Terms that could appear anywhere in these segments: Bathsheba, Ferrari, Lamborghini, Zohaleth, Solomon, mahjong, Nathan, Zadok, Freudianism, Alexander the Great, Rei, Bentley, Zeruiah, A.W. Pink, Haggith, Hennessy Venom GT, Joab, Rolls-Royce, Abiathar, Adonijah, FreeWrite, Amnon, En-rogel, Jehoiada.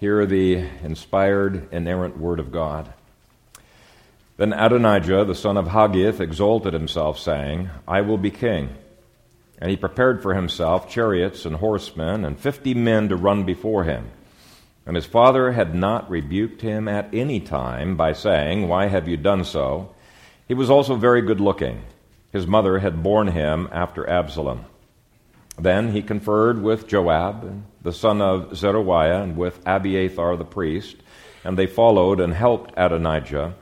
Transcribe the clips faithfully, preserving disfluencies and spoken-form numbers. Hear the inspired, inerrant word of God. Then Adonijah, the son of Haggith, exalted himself, saying, I will be king. And he prepared for himself chariots and horsemen and fifty men to run before him. And his father had not rebuked him at any time by saying, Why have you done so? He was also very good looking. His mother had borne him after Absalom. Then he conferred with Joab, the son of Zeruiah, and with Abiathar the priest, and they followed and helped Adonijah.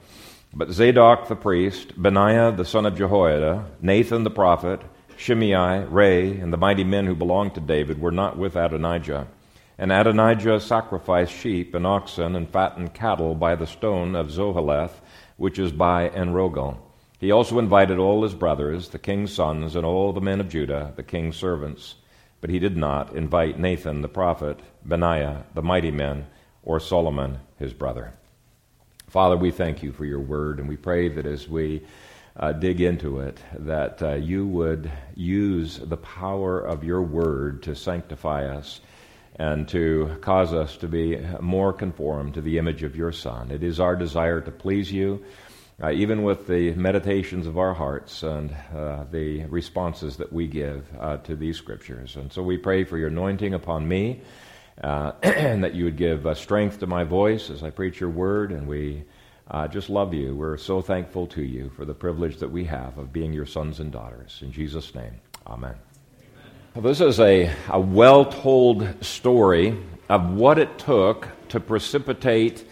But Zadok the priest, Benaiah the son of Jehoiada, Nathan the prophet, Shimei, Rei, and the mighty men who belonged to David were not with Adonijah. And Adonijah sacrificed sheep and oxen and fattened cattle by the stone of Zohaleth, which is by En-rogel. He also invited all his brothers, the king's sons, and all the men of Judah, the king's servants. But he did not invite Nathan the prophet, Benaiah the mighty men, or Solomon his brother. Father, we thank you for your word, and we pray that as we uh, dig into it, that uh, you would use the power of your word to sanctify us and to cause us to be more conformed to the image of your Son. It is our desire to please you, uh, even with the meditations of our hearts and uh, the responses that we give uh, to these scriptures. And so we pray for your anointing upon me, Uh, and that you would give uh, strength to my voice as I preach your word, and we uh, just love you. We're so thankful to you for the privilege that we have of being your sons and daughters. In Jesus' name, amen. amen. Well, this is a, a well-told story of what it took to precipitate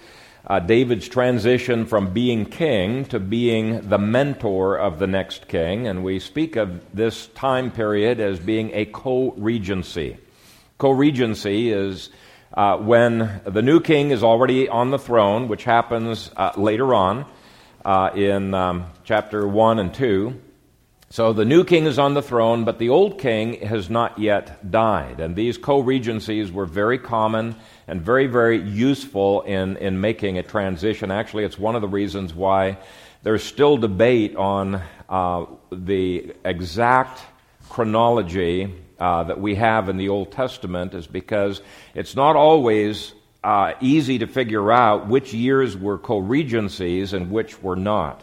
uh, David's transition from being king to being the mentor of the next king, and we speak of this time period as being a co-regency. Co-regency is uh, when the new king is already on the throne, which happens uh, later on uh, in um, chapter one and two. So the new king is on the throne, but the old king has not yet died. And these co-regencies were very common and very, very useful in, in making a transition. Actually, it's one of the reasons why there's still debate on uh, the exact chronology Uh, that we have in the Old Testament, is because it's not always uh, easy to figure out which years were co-regencies and which were not.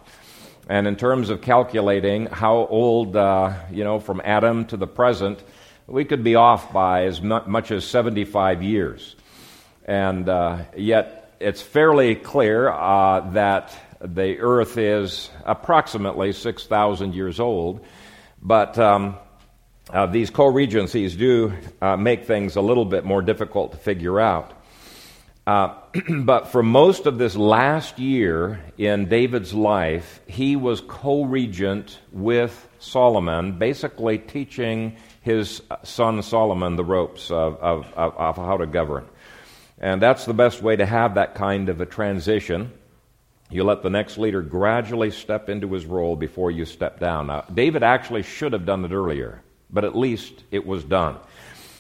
And in terms of calculating how old, uh, you know, from Adam to the present, we could be off by as much as seventy-five years. And uh, yet it's fairly clear uh, that the earth is approximately six thousand years old. But Um, Uh, these co-regencies do uh, make things a little bit more difficult to figure out. Uh, but for most of this last year in David's life, he was co-regent with Solomon, basically teaching his son Solomon the ropes of, of, of, of how to govern. And that's the best way to have that kind of a transition. You let the next leader gradually step into his role before you step down. Now, David actually should have done it earlier, but at least it was done.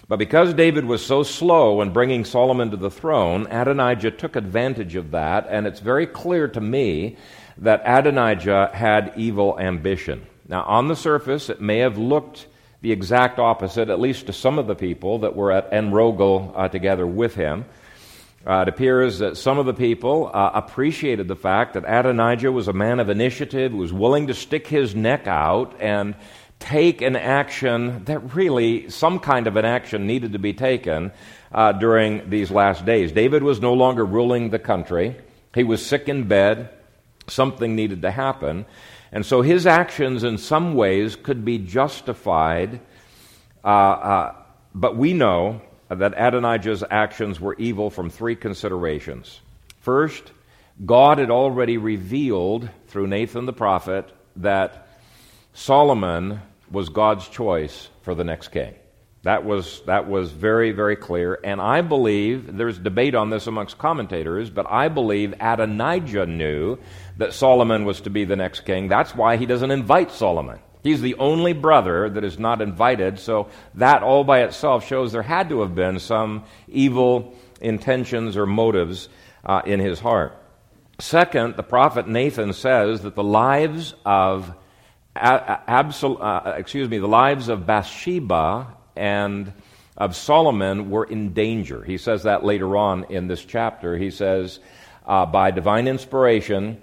But because David was so slow in bringing Solomon to the throne, Adonijah took advantage of that, and it's very clear to me that Adonijah had evil ambition. Now, on the surface, it may have looked the exact opposite, at least to some of the people that were at En-rogel uh, together with him. Uh, it appears that some of the people uh, appreciated the fact that Adonijah was a man of initiative, who was willing to stick his neck out and take an action that really, some kind of an action needed to be taken uh, during these last days. David was no longer ruling the country. He was sick in bed. Something needed to happen. And so his actions in some ways could be justified, uh, uh, but we know that Adonijah's actions were evil from three considerations. First, God had already revealed through Nathan the prophet that Solomon was God's choice for the next king. That was that was very, very clear. And I believe, there's debate on this amongst commentators, but I believe Adonijah knew that Solomon was to be the next king. That's why he doesn't invite Solomon. He's the only brother that is not invited, so that all by itself shows there had to have been some evil intentions or motives uh, in his heart. Second, the prophet Nathan says that the lives of Absal, uh, excuse me, the lives of Bathsheba and of Solomon were in danger. He says that later on in this chapter. He says, uh, by divine inspiration,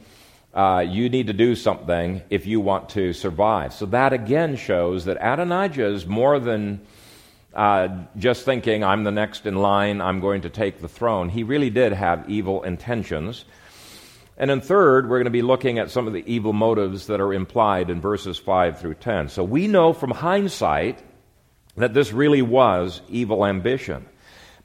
uh, you need to do something if you want to survive. So that again shows that Adonijah is more than uh, just thinking, I'm the next in line, I'm going to take the throne. He really did have evil intentions. And then third, we're going to be looking at some of the evil motives that are implied in verses five through ten. So we know from hindsight that this really was evil ambition.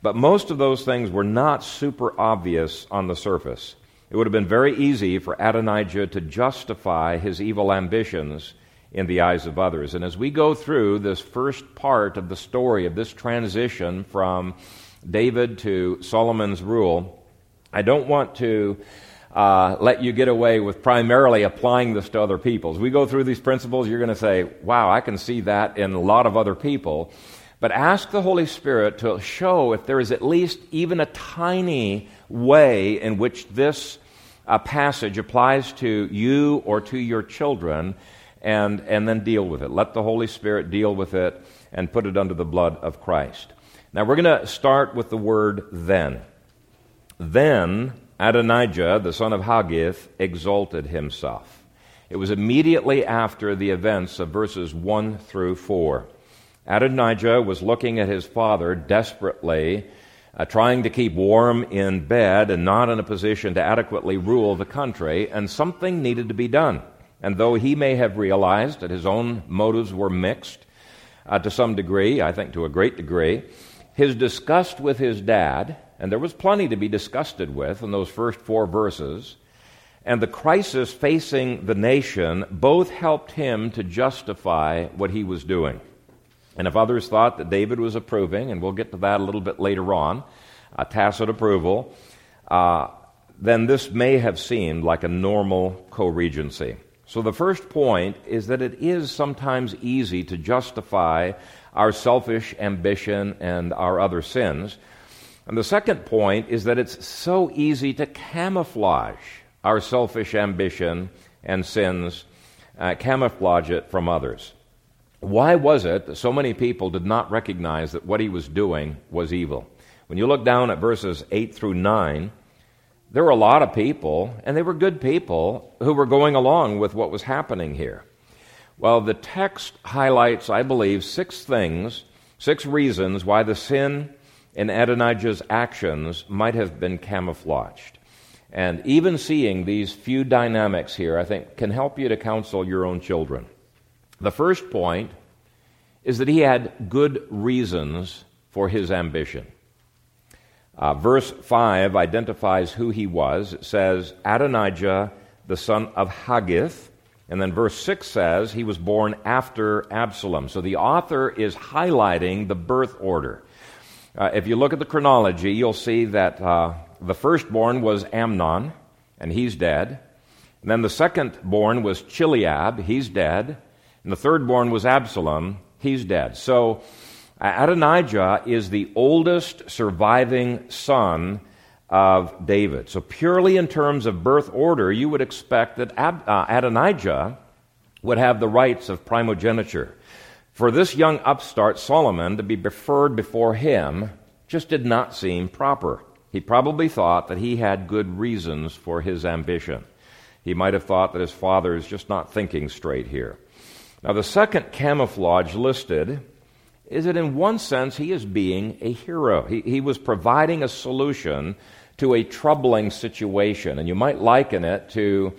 But most of those things were not super obvious on the surface. It would have been very easy for Adonijah to justify his evil ambitions in the eyes of others. And as we go through this first part of the story of this transition from David to Solomon's rule, I don't want to Uh, let you get away with primarily applying this to other people. As we go through these principles, you're going to say, wow, I can see that in a lot of other people. But ask the Holy Spirit to show if there is at least even a tiny way in which this uh, passage applies to you or to your children, and, and then deal with it. Let the Holy Spirit deal with it and put it under the blood of Christ. Now, we're going to start with the word then. Then Adonijah, the son of Haggith, exalted himself. It was immediately after the events of verses one through four. Adonijah was looking at his father desperately, uh, trying to keep warm in bed and not in a position to adequately rule the country, and something needed to be done. And though he may have realized that his own motives were mixed uh, to some degree, I think to a great degree, his disgust with his dad, and there was plenty to be disgusted with in those first four verses, and the crisis facing the nation both helped him to justify what he was doing. And if others thought that David was approving, and we'll get to that a little bit later on, a tacit approval, uh, then this may have seemed like a normal co-regency. So the first point is that it is sometimes easy to justify our selfish ambition and our other sins. And the second point is that it's so easy to camouflage our selfish ambition and sins, uh, camouflage it from others. Why was it that so many people did not recognize that what he was doing was evil? When you look down at verses eight through nine, there were a lot of people, and they were good people, who were going along with what was happening here. Well, the text highlights, I believe, six things, six reasons why the sin and Adonijah's actions might have been camouflaged. And even seeing these few dynamics here, I think, can help you to counsel your own children. The first point is that he had good reasons for his ambition. Uh, verse five identifies who he was. It says, Adonijah, the son of Haggith. And then verse six says he was born after Absalom. So the author is highlighting the birth order. Uh, if you look at the chronology, you'll see that uh, the firstborn was Amnon, and he's dead. And then the secondborn was Chiliab, he's dead. And the thirdborn was Absalom, he's dead. So uh, Adonijah is the oldest surviving son of David. So purely in terms of birth order, you would expect that Ab- uh, Adonijah would have the rights of primogeniture. For this young upstart, Solomon, to be preferred before him just did not seem proper. He probably thought that he had good reasons for his ambition. He might have thought that his father is just not thinking straight here. Now, the second camouflage listed is that in one sense he is being a hero. He, he was providing a solution to a troubling situation, and you might liken it to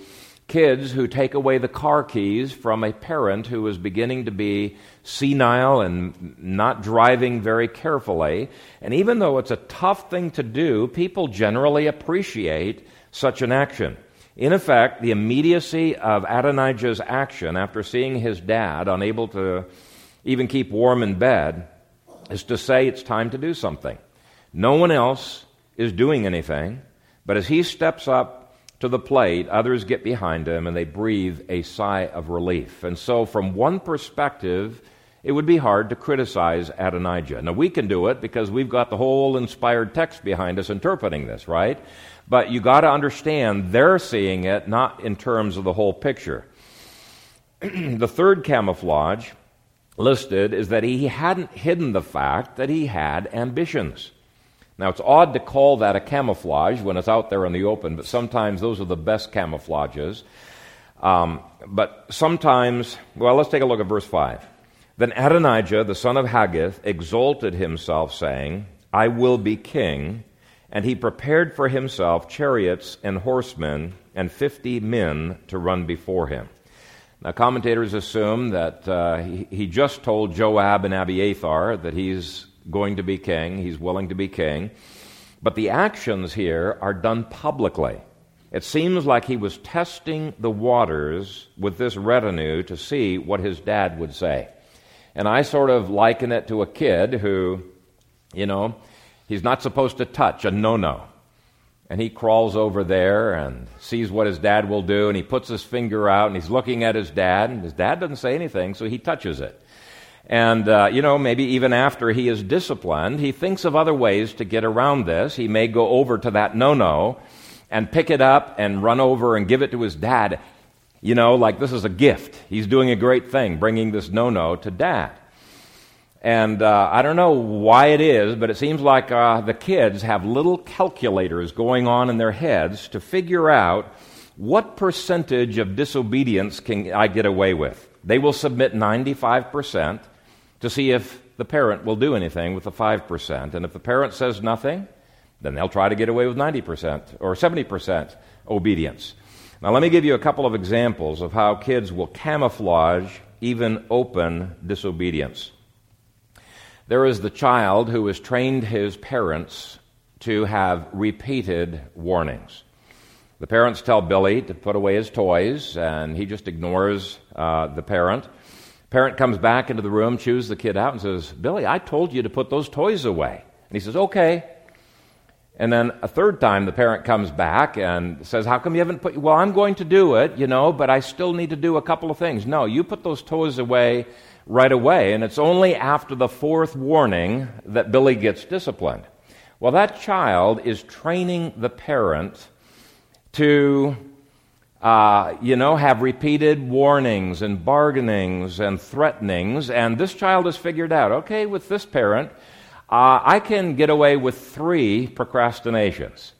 kids who take away the car keys from a parent who is beginning to be senile and not driving very carefully. And even though it's a tough thing to do, people generally appreciate such an action. In effect, the immediacy of Adonijah's action after seeing his dad unable to even keep warm in bed is to say it's time to do something. No one else is doing anything, but as he steps up to the plate, others get behind him, and they breathe a sigh of relief. And so from one perspective, it would be hard to criticize Adonijah. Now, we can do it because we've got the whole inspired text behind us interpreting this, right? But you got to understand they're seeing it not in terms of the whole picture. The third camouflage listed is that he hadn't hidden the fact that he had ambitions. Now, it's odd to call that a camouflage when it's out there in the open, but sometimes those are the best camouflages. Um, but sometimes, well, let's take a look at verse five. Then Adonijah, the son of Haggith, exalted himself, saying, I will be king. And he prepared for himself chariots and horsemen and fifty men to run before him. Now, commentators assume that uh, he, he just told Joab and Abiathar that he's going to be king, he's willing to be king, but the actions here are done publicly. It seems like he was testing the waters with this retinue to see what his dad would say. And I sort of liken it to a kid who, you know, he's not supposed to touch a no-no. And he crawls over there and sees what his dad will do, and he puts his finger out, and he's looking at his dad, and his dad doesn't say anything, so he touches it. And, uh, you know, maybe even after he is disciplined, he thinks of other ways to get around this. He may go over to that no-no and pick it up and run over and give it to his dad. You know, like this is a gift. He's doing a great thing, bringing this no-no to dad. And uh, I don't know why it is, but it seems like uh, the kids have little calculators going on in their heads to figure out what percentage of disobedience can I get away with. They will submit ninety-five percent to see if the parent will do anything with the five percent. And if the parent says nothing, then they'll try to get away with ninety percent or seventy percent obedience. Now, let me give you a couple of examples of how kids will camouflage even open disobedience. There is the child who has trained his parents to have repeated warnings. The parents tell Billy to put away his toys, and he just ignores uh, the parent. Parent comes back into the room, chews the kid out, and says, Billy, I told you to put those toys away. And he says, okay. And then a third time the parent comes back and says, how come you haven't put... Well, I'm going to do it, you know, but I still need to do a couple of things. No, you put those toys away right away, and it's only after the fourth warning that Billy gets disciplined. Well, that child is training the parent to, uh, you know, have repeated warnings and bargainings and threatenings, and this child has figured out, okay, with this parent, uh, I can get away with three procrastinations.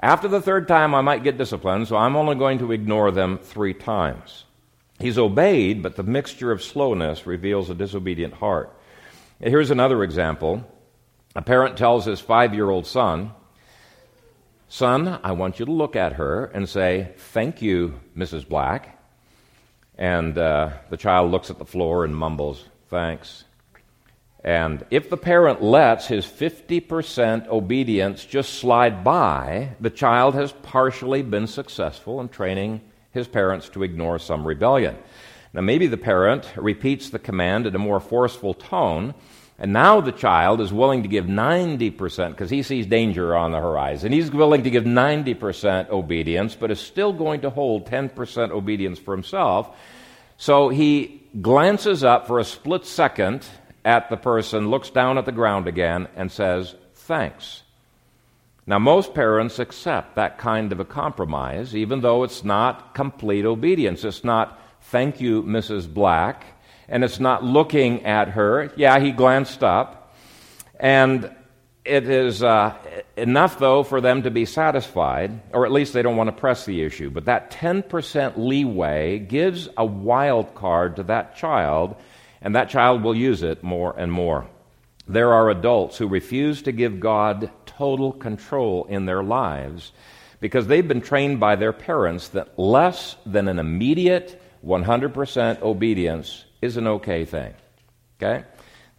After the third time, I might get disciplined, so I'm only going to ignore them three times. He's obeyed, but the mixture of slowness reveals a disobedient heart. Here's another example. A parent tells his five-year-old son, Son, I want you to look at her and say, thank you, Missus Black. And uh, the child looks at the floor and mumbles, thanks. And if the parent lets his fifty percent obedience just slide by, the child has partially been successful in training his parents to ignore some rebellion. Now, maybe the parent repeats the command in a more forceful tone, and now the child is willing to give ninety percent, because he sees danger on the horizon. He's willing to give ninety percent obedience, but is still going to hold ten percent obedience for himself. So he glances up for a split second at the person, looks down at the ground again, and says, thanks. Now, most parents accept that kind of a compromise, even though it's not complete obedience. It's not, thank you, Missus Black, and it's not looking at her. Yeah, he glanced up. And it is uh, enough, though, for them to be satisfied, or at least they don't want to press the issue. But that ten percent leeway gives a wild card to that child, and that child will use it more and more. There are adults who refuse to give God total control in their lives because they've been trained by their parents that less than an immediate one hundred percent obedience is an okay thing. Okay?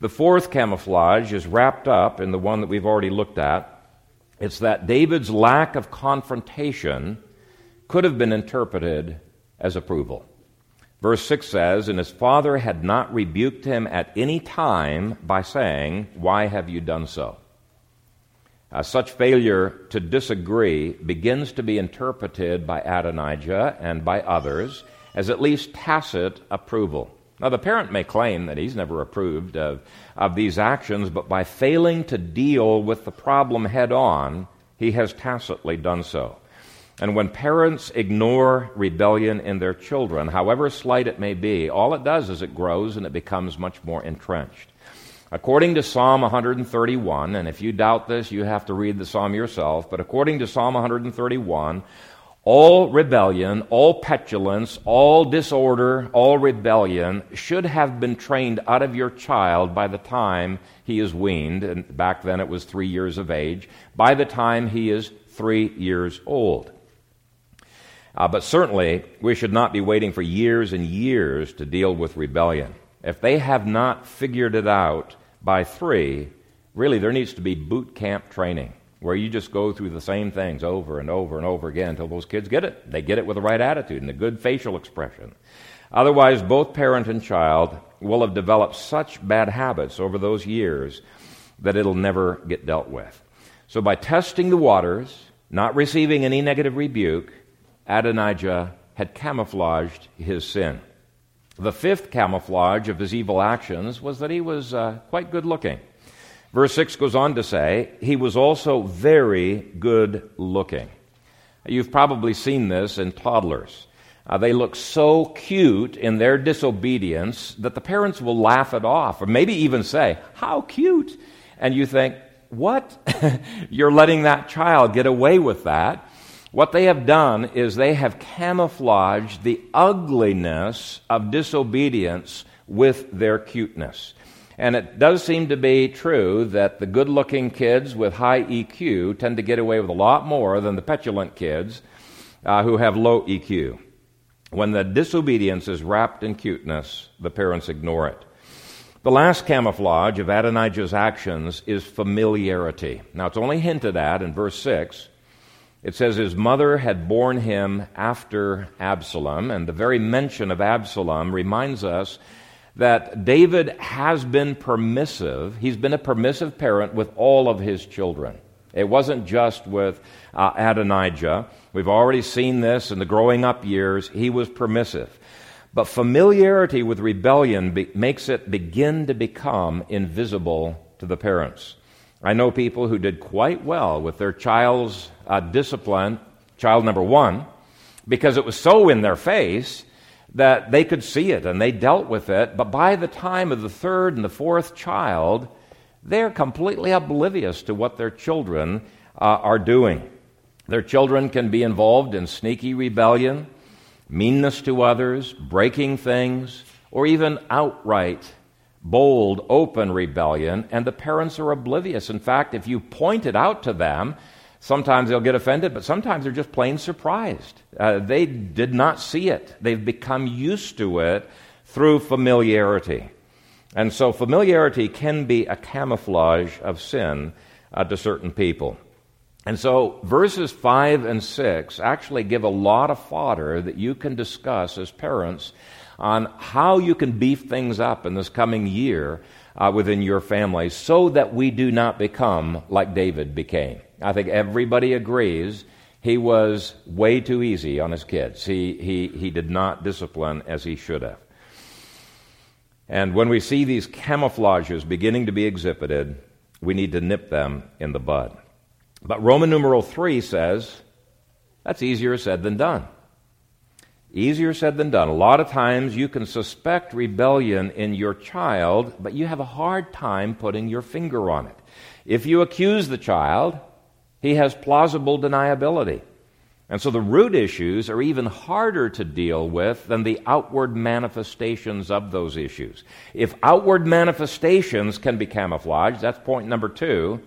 The fourth camouflage is wrapped up in the one that we've already looked at. It's that David's lack of confrontation could have been interpreted as approval. Verse six says, and his father had not rebuked him at any time by saying, why have you done so? Uh, such failure to disagree begins to be interpreted by Adonijah and by others as at least tacit approval. Now, the parent may claim that he's never approved of, of these actions, but by failing to deal with the problem head on, he has tacitly done so. And when parents ignore rebellion in their children, however slight it may be, all it does is it grows and it becomes much more entrenched. According to Psalm one thirty-one, and if you doubt this, you have to read the psalm yourself, but according to Psalm one thirty-one, all rebellion, all petulance, all disorder, all rebellion should have been trained out of your child by the time he is weaned, and back then it was three years of age, by the time he is three years old. Uh, but certainly, we should not be waiting for years and years to deal with rebellion. If they have not figured it out by three, really there needs to be boot camp training, where you just go through the same things over and over and over again until those kids get it. They get it with the right attitude and a good facial expression. Otherwise, both parent and child will have developed such bad habits over those years that it'll never get dealt with. So by testing the waters, not receiving any negative rebuke, Adonijah had camouflaged his sin. The fifth camouflage of his evil actions was that he was uh, quite good-looking. Verse six goes on to say, he was also very good-looking. You've probably seen this in toddlers. Uh, they look so cute in their disobedience that the parents will laugh it off, or maybe even say, how cute? And you think, what? You're letting that child get away with that. What they have done is they have camouflaged the ugliness of disobedience with their cuteness. And it does seem to be true that the good-looking kids with high E Q tend to get away with a lot more than the petulant kids uh, who have low E Q. When the disobedience is wrapped in cuteness, the parents ignore it. The last camouflage of Adonijah's actions is familiarity. Now, it's only hinted at in verse six. It says his mother had borne him after Absalom, and the very mention of Absalom reminds us that David has been permissive. He's been a permissive parent with all of his children. It wasn't just with uh, Adonijah. We've already seen this in the growing up years. He was permissive. But familiarity with rebellion be- makes it begin to become invisible to the parents. I know people who did quite well with their child's uh, discipline, child number one, because it was so in their face that they could see it and they dealt with it, but by the time of the third and the fourth child, they're completely oblivious to what their children uh, are doing. Their children can be involved in sneaky rebellion, meanness to others, breaking things, or even outright, bold, open rebellion, and the parents are oblivious. In fact, if you point it out to them, sometimes they'll get offended, but sometimes they're just plain surprised. Uh, they did not see it. They've become used to it through familiarity. And so familiarity can be a camouflage of sin uh, to certain people. And so verses five and six actually give a lot of fodder that you can discuss as parents on how you can beef things up in this coming year uh, within your family so that we do not become like David became. I think everybody agrees he was way too easy on his kids. He, he, he did not discipline as he should have. And when we see these camouflages beginning to be exhibited, we need to nip them in the bud. But Roman numeral three says that's easier said than done. Easier said than done. A lot of times you can suspect rebellion in your child, but you have a hard time putting your finger on it. If you accuse the child, he has plausible deniability. And so the root issues are even harder to deal with than the outward manifestations of those issues. If outward manifestations can be camouflaged, that's point number two,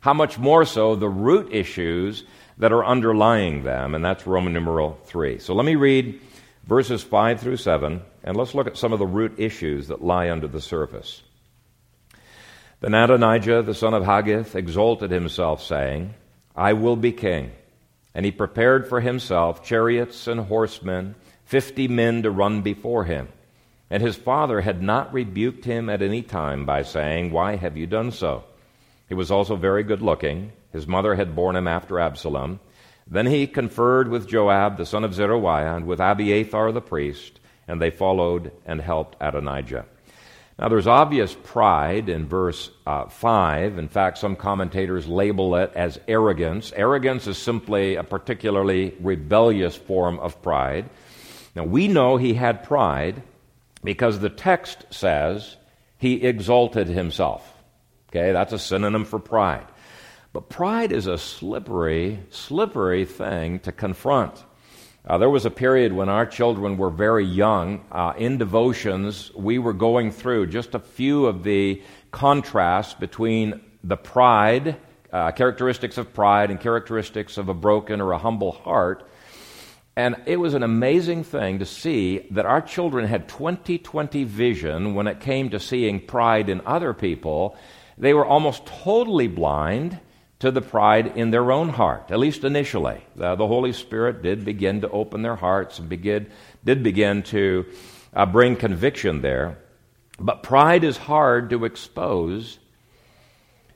how much more so the root issues that are underlying them, and that's Roman numeral three. So let me read verses five through seven, and let's look at some of the root issues that lie under the surface. Then Adonijah, the son of Haggith, exalted himself, saying, I will be king. And he prepared for himself chariots and horsemen, fifty men to run before him. And his father had not rebuked him at any time by saying, why have you done so? He was also very good-looking. His mother had borne him after Absalom. Then he conferred with Joab, the son of Zeruiah, and with Abiathar the priest, and they followed and helped Adonijah. Now, there's obvious pride in verse uh, five. In fact, some commentators label it as arrogance. Arrogance is simply a particularly rebellious form of pride. Now, we know he had pride because the text says he exalted himself. Okay, that's a synonym for pride. But pride is a slippery, slippery thing to confront. Uh, there was a period when our children were very young. Uh, in devotions, we were going through just a few of the contrasts between the pride, uh, characteristics of pride and characteristics of a broken or a humble heart. And it was an amazing thing to see that our children had twenty twenty vision when it came to seeing pride in other people. They were almost totally blind to the pride in their own heart, at least initially. The, the Holy Spirit did begin to open their hearts and begin, did begin to uh, bring conviction there. But pride is hard to expose,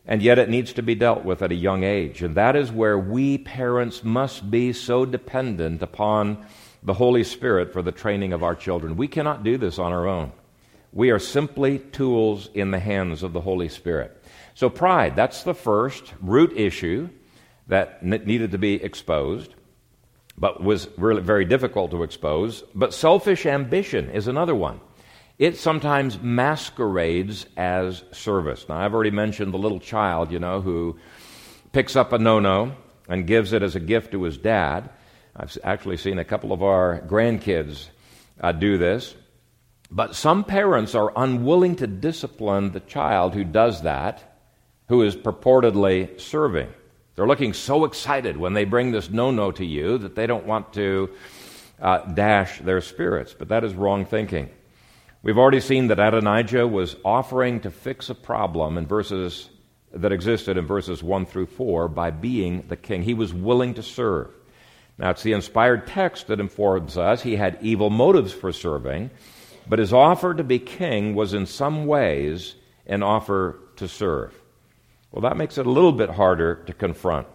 and yet it needs to be dealt with at a young age. And that is where we parents must be so dependent upon the Holy Spirit for the training of our children. We cannot do this on our own. We are simply tools in the hands of the Holy Spirit. So pride, that's the first root issue that needed to be exposed, but was really very difficult to expose. But selfish ambition is another one. It sometimes masquerades as service. Now, I've already mentioned the little child, you know, who picks up a no-no and gives it as a gift to his dad. I've actually seen a couple of our grandkids uh, do this. But some parents are unwilling to discipline the child who does that, who is purportedly serving. They're looking so excited when they bring this no-no to you that they don't want to uh, dash their spirits. But that is wrong thinking. We've already seen that Adonijah was offering to fix a problem in verses that existed in verses one through four by being the king. He was willing to serve. Now, it's the inspired text that informs us he had evil motives for serving, but his offer to be king was in some ways an offer to serve. Well, that makes it a little bit harder to confront.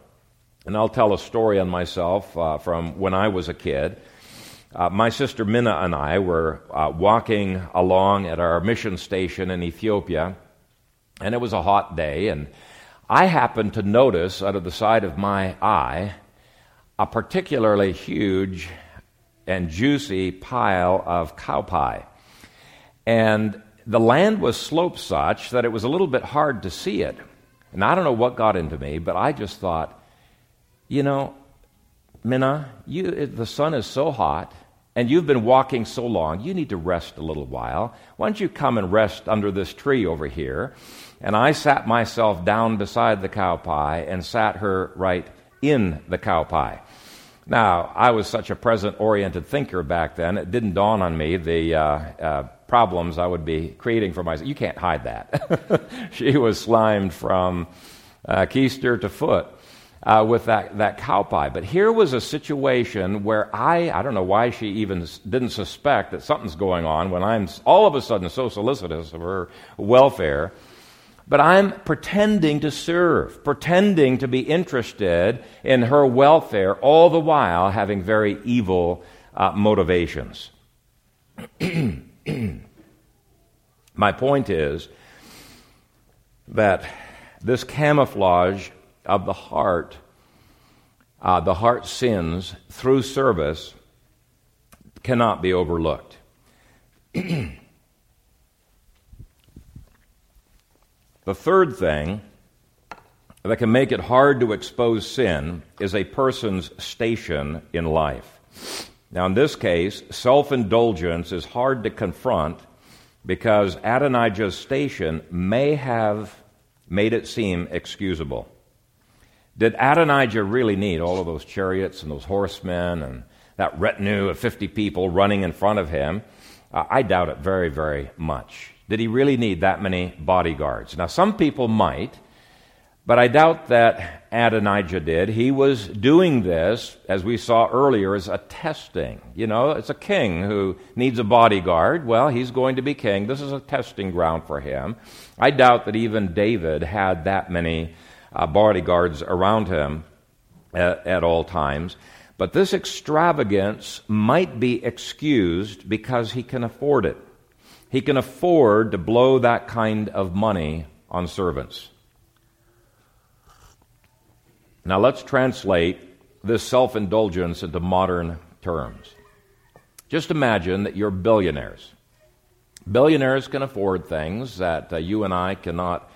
And I'll tell a story on myself uh, from when I was a kid. Uh, my sister Minna and I were uh, walking along at our mission station in Ethiopia, and it was a hot day, and I happened to notice out of the side of my eye a particularly huge and juicy pile of cow pie. And the land was sloped such that it was a little bit hard to see it. And I don't know what got into me, but I just thought, you know, Minna, you, the sun is so hot, and you've been walking so long, you need to rest a little while. Why don't you come and rest under this tree over here? And I sat myself down beside the cow pie and sat her right in the cow pie. Now, I was such a present-oriented thinker back then, it didn't dawn on me the uh, uh, problems I would be creating for myself. You can't hide that. She was slimed from uh, keister to foot uh, with that, that cow pie. But here was a situation where I, I don't know why she even didn't suspect that something's going on when I'm all of a sudden so solicitous of her welfare. But I'm pretending to serve, pretending to be interested in her welfare, all the while having very evil uh, motivations. My point is that this camouflage of the heart, uh, the heart sins through service, cannot be overlooked. The third thing that can make it hard to expose sin is a person's station in life. Now, in this case, self-indulgence is hard to confront because Adonijah's station may have made it seem excusable. Did Adonijah really need all of those chariots and those horsemen and that retinue of fifty people running in front of him? Uh, I doubt it very, very much. Did he really need that many bodyguards? Now, some people might, but I doubt that Adonijah did. He was doing this, as we saw earlier, as a testing. You know, it's a king who needs a bodyguard. Well, he's going to be king. This is a testing ground for him. I doubt that even David had that many uh, bodyguards around him at, at all times. But this extravagance might be excused because he can afford it. he can afford to blow that kind of money on servants. Now let's translate this self-indulgence into modern terms. Just imagine that you're billionaires. Billionaires can afford things that uh, you and I cannot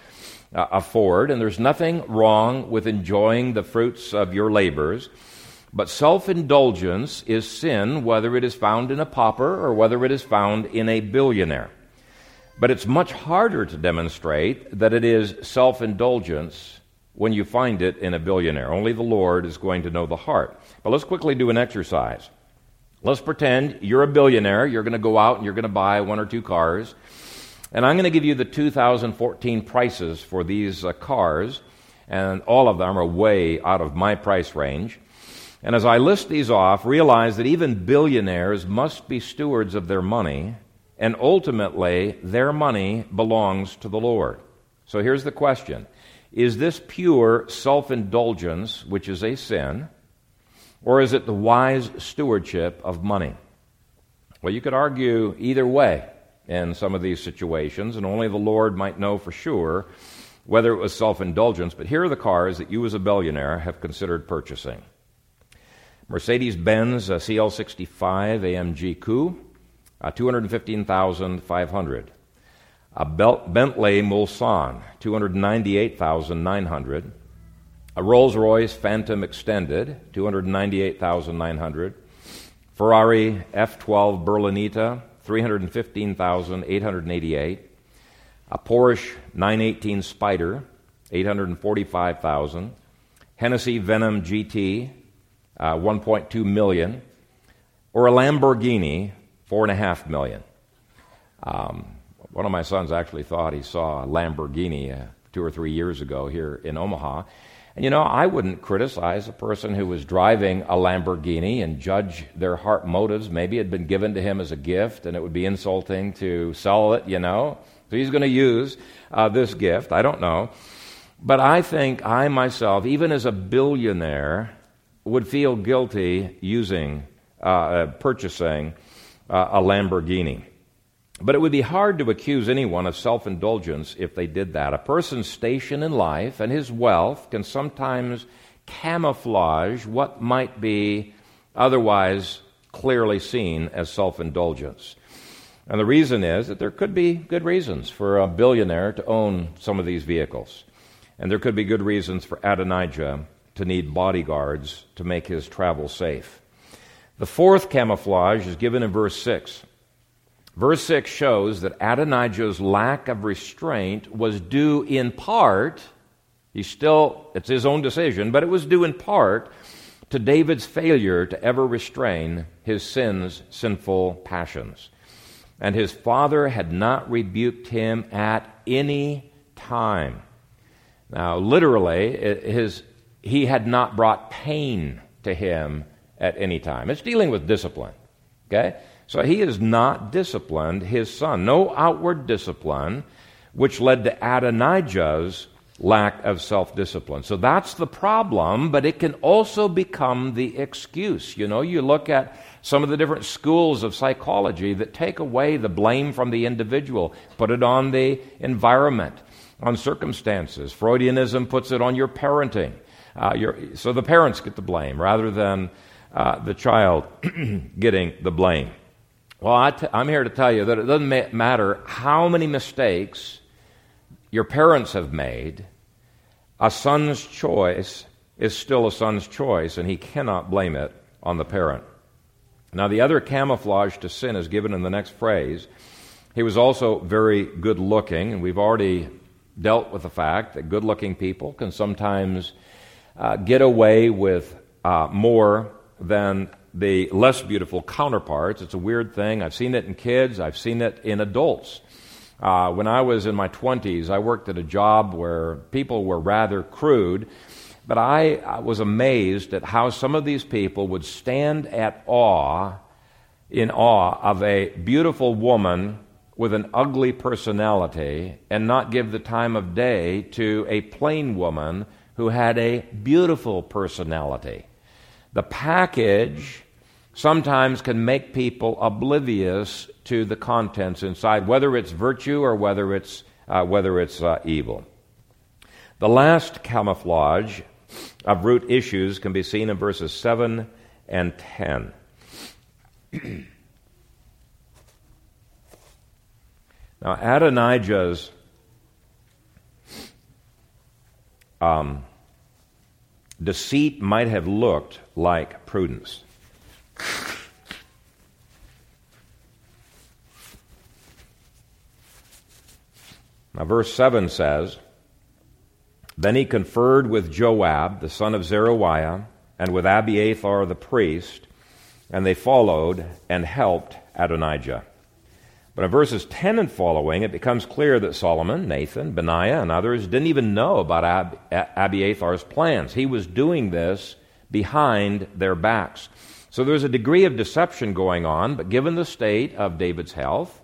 uh, afford, and there's nothing wrong with enjoying the fruits of your labors, but self-indulgence is sin, whether it is found in a pauper or whether it is found in a billionaire. But it's much harder to demonstrate that it is self-indulgence when you find it in a billionaire. Only the Lord is going to know the heart. But let's quickly do an exercise. Let's pretend you're a billionaire. You're going to go out and you're going to buy one or two cars. And I'm going to give you the two thousand fourteen prices for these uh, cars. And all of them are way out of my price range. And as I list these off, realize that even billionaires must be stewards of their money. And ultimately, their money belongs to the Lord. So here's the question. Is this pure self-indulgence, which is a sin, or is it the wise stewardship of money? Well, you could argue either way in some of these situations, and only the Lord might know for sure whether it was self-indulgence. But here are the cars that you as a billionaire have considered purchasing. Mercedes-Benz uh, C L sixty-five A M G Coupe, uh, two hundred fifteen thousand five hundred dollars. A Bentley Mulsanne, two hundred ninety-eight thousand nine hundred dollars. A Rolls-Royce Phantom Extended, two hundred ninety-eight thousand nine hundred dollars. Ferrari F twelve Berlinetta, three hundred fifteen thousand eight hundred eighty-eight dollars. A Porsche nine eighteen Spyder, eight hundred forty-five thousand dollars. Hennessy Venom G T, uh, one point two million dollars. Or a Lamborghini, four point five million dollars. Um... One of my sons actually thought he saw a Lamborghini uh, two or three years ago here in Omaha. And, you know, I wouldn't criticize a person who was driving a Lamborghini and judge their heart motives. Maybe it had been given to him as a gift, and it would be insulting to sell it, you know. So he's going to use uh, this gift. I don't know. But I think I myself, even as a billionaire, would feel guilty using, uh, uh, purchasing uh, a Lamborghini. But it would be hard to accuse anyone of self-indulgence if they did that. A person's station in life and his wealth can sometimes camouflage what might be otherwise clearly seen as self-indulgence. And the reason is that there could be good reasons for a billionaire to own some of these vehicles. And there could be good reasons for Adonijah to need bodyguards to make his travel safe. The fourth camouflage is given in verse six. Verse six shows that Adonijah's lack of restraint was due in part, he still, it's his own decision, but it was due in part to David's failure to ever restrain his sins, sinful passions. And his father had not rebuked him at any time. Now, literally, his, he had not brought pain to him at any time. It's dealing with discipline, okay? So he has not disciplined his son. No outward discipline, which led to Adonijah's lack of self-discipline. So that's the problem, but it can also become the excuse. You know, you look at some of the different schools of psychology that take away the blame from the individual, put it on the environment, on circumstances. Freudianism puts it on your parenting. Uh, your, so the parents get the blame rather than uh, the child getting the blame. Well, I t- I'm here to tell you that it doesn't ma- matter how many mistakes your parents have made, a son's choice is still a son's choice, and he cannot blame it on the parent. Now, the other camouflage to sin is given in the next phrase. He was also very good-looking, and we've already dealt with the fact that good-looking people can sometimes uh, get away with uh, more than the less beautiful counterparts. It's a weird thing. I've seen it in kids. I've seen it in adults. Uh, when I was in my twenties, I worked at a job where people were rather crude, but I, I was amazed at how some of these people would stand at awe, in awe of a beautiful woman with an ugly personality and not give the time of day to a plain woman who had a beautiful personality. The package sometimes can make people oblivious to the contents inside, whether it's virtue or whether it's uh, whether it's uh, evil. The last camouflage of root issues can be seen in verses seven and ten. Now, Adonijah's um, deceit might have looked like prudence. Now, verse seven says, "Then he conferred with Joab, the son of Zeruiah, and with Abiathar the priest, and they followed and helped Adonijah." But in verses ten and following, it becomes clear that Solomon, Nathan, Benaiah, and others didn't even know about Ab- Abiathar's plans. He was doing this behind their backs. So there's a degree of deception going on, but given the state of David's health,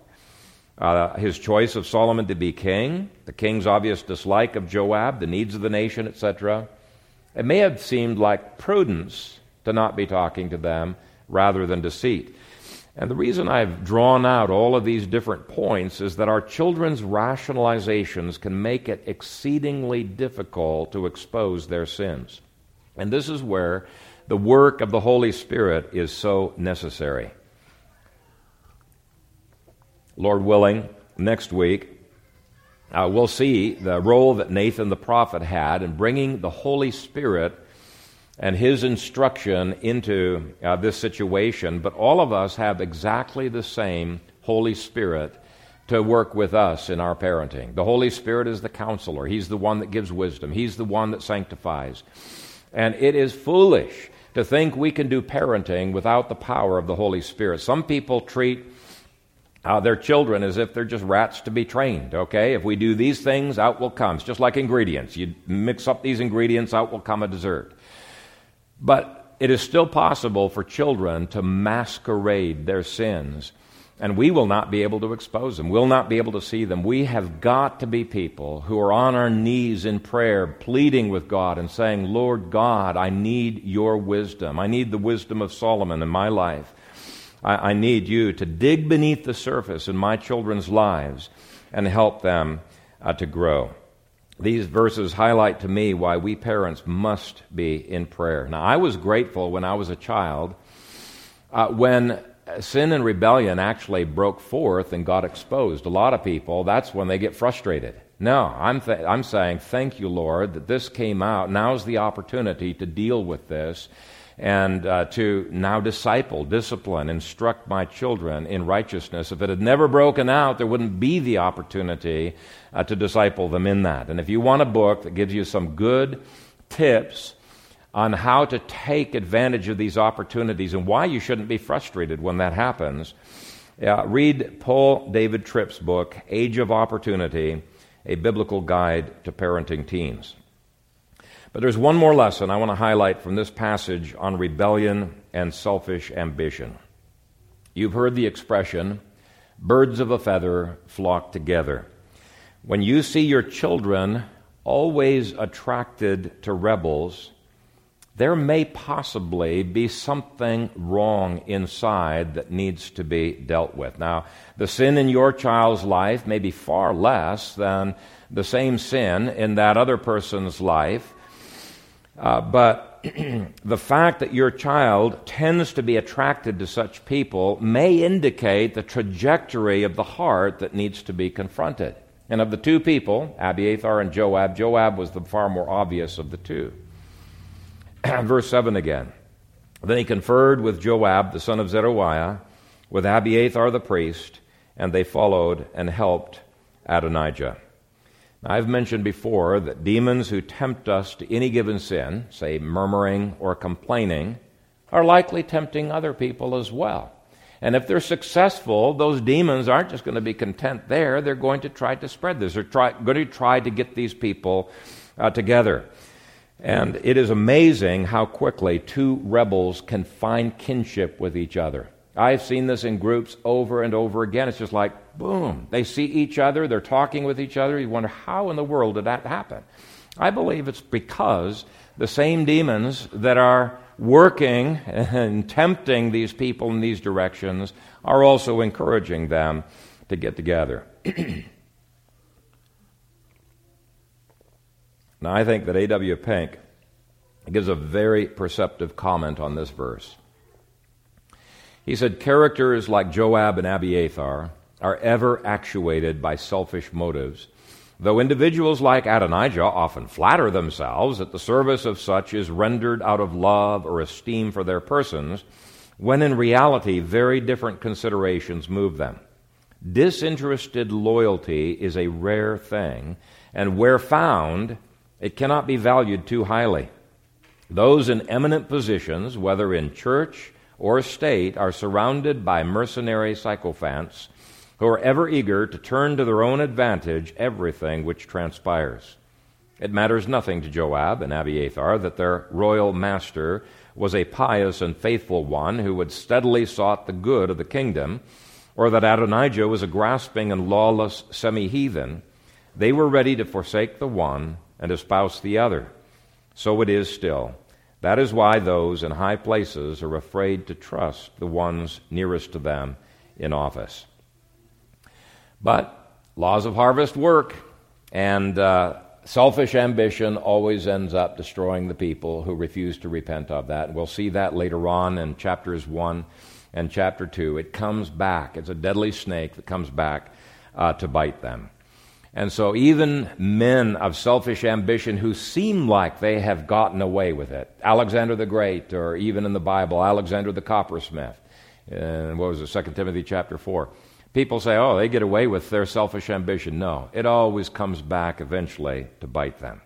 uh, his choice of Solomon to be king, the king's obvious dislike of Joab, the needs of the nation, et cetera, it may have seemed like prudence to not be talking to them rather than deceit. And the reason I've drawn out all of these different points is that our children's rationalizations can make it exceedingly difficult to expose their sins. And this is where the work of the Holy Spirit is so necessary. Lord willing, next week, uh, we'll see the role that Nathan the prophet had in bringing the Holy Spirit and his instruction into uh, this situation, but all of us have exactly the same Holy Spirit to work with us in our parenting. The Holy Spirit is the counselor. He's the one that gives wisdom. He's the one that sanctifies. And it is foolish to think we can do parenting without the power of the Holy Spirit. Some people treat Uh, their children as if they're just rats to be trained, okay? If we do these things, out will come. It's just like ingredients. You mix up these ingredients, out will come a dessert. But it is still possible for children to masquerade their sins, and we will not be able to expose them. We'll not be able to see them. We have got to be people who are on our knees in prayer, pleading with God and saying, "Lord God, I need your wisdom. I need the wisdom of Solomon in my life. I need you to dig beneath the surface in my children's lives and help them uh, to grow." These verses highlight to me why we parents must be in prayer. Now, I was grateful when I was a child uh, when sin and rebellion actually broke forth and got exposed. A lot of people, that's when they get frustrated. No, I'm, th- I'm saying, thank you, Lord, that this came out. Now's the opportunity to deal with this and uh, to now disciple, discipline, instruct my children in righteousness. If it had never broken out, there wouldn't be the opportunity uh, to disciple them in that. And if you want a book that gives you some good tips on how to take advantage of these opportunities and why you shouldn't be frustrated when that happens, uh, read Paul David Tripp's book, Age of Opportunity, A Biblical Guide to Parenting Teens. But there's one more lesson I want to highlight from this passage on rebellion and selfish ambition. You've heard the expression, birds of a feather flock together. When you see your children always attracted to rebels, there may possibly be something wrong inside that needs to be dealt with. Now, the sin in your child's life may be far less than the same sin in that other person's life, Uh, but the fact that your child tends to be attracted to such people may indicate the trajectory of the heart that needs to be confronted. And of the two people, Abiathar and Joab, Joab was the far more obvious of the two. Verse seven again. "Then he conferred with Joab, the son of Zeruiah, with Abiathar the priest, and they followed and helped Adonijah." I've mentioned before that demons who tempt us to any given sin, say murmuring or complaining, are likely tempting other people as well. And if they're successful, those demons aren't just going to be content there. They're going to try to spread this. They're try, going to try to get these people uh, together. And it is amazing how quickly two rebels can find kinship with each other. I've seen this in groups over and over again. It's just like, boom, they see each other, they're talking with each other. You wonder, how in the world did that happen? I believe it's because the same demons that are working and tempting these people in these directions are also encouraging them to get together. Now, I think that A W Pink gives a very perceptive comment on this verse. He said, characters like Joab and Abiathar are ever actuated by selfish motives, though individuals like Adonijah often flatter themselves that the service of such is rendered out of love or esteem for their persons, when in reality very different considerations move them. Disinterested loyalty is a rare thing, and where found, it cannot be valued too highly. Those in eminent positions, whether in church or state, are surrounded by mercenary sycophants who are ever eager to turn to their own advantage everything which transpires. It matters nothing to Joab and Abiathar that their royal master was a pious and faithful one who had steadily sought the good of the kingdom, or that Adonijah was a grasping and lawless semi-heathen. They were ready to forsake the one and espouse the other. So it is still. That is why those in high places are afraid to trust the ones nearest to them in office. But laws of harvest work, and uh, selfish ambition always ends up destroying the people who refuse to repent of that. And we'll see that later on in chapters one and chapter two. It comes back. It's a deadly snake that comes back uh, to bite them. And so even men of selfish ambition who seem like they have gotten away with it, Alexander the Great, or even in the Bible, Alexander the Coppersmith, and what was it, Second Timothy chapter four. People say, oh, they get away with their selfish ambition. No, it always comes back eventually to bite them.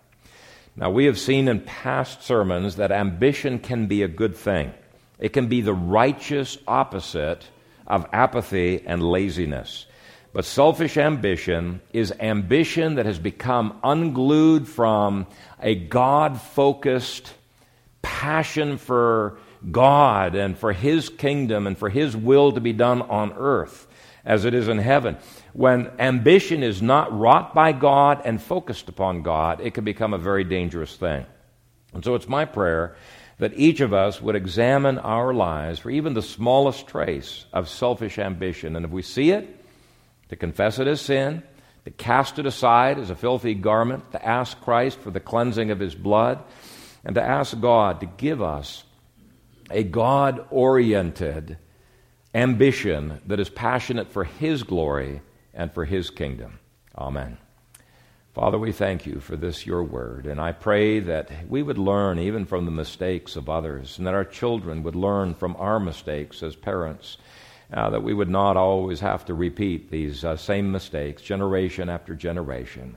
Now, we have seen in past sermons that ambition can be a good thing. It can be the righteous opposite of apathy and laziness. But selfish ambition is ambition that has become unglued from a God-focused passion for God and for His kingdom and for His will to be done on earth as it is in heaven. When ambition is not wrought by God and focused upon God, it can become a very dangerous thing. And so it's my prayer that each of us would examine our lives for even the smallest trace of selfish ambition. And if we see it, to confess it as sin, to cast it aside as a filthy garment, to ask Christ for the cleansing of His blood, and to ask God to give us a God-oriented ambition that is passionate for His glory and for His kingdom. Amen. Father, we thank You for this, Your word, and I pray that we would learn even from the mistakes of others, and that our children would learn from our mistakes as parents, Uh, that we would not always have to repeat these uh, same mistakes generation after generation.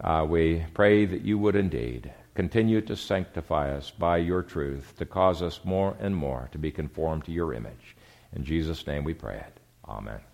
Uh, we pray that You would indeed continue to sanctify us by Your truth, to cause us more and more to be conformed to Your image. In Jesus' name we pray it. Amen.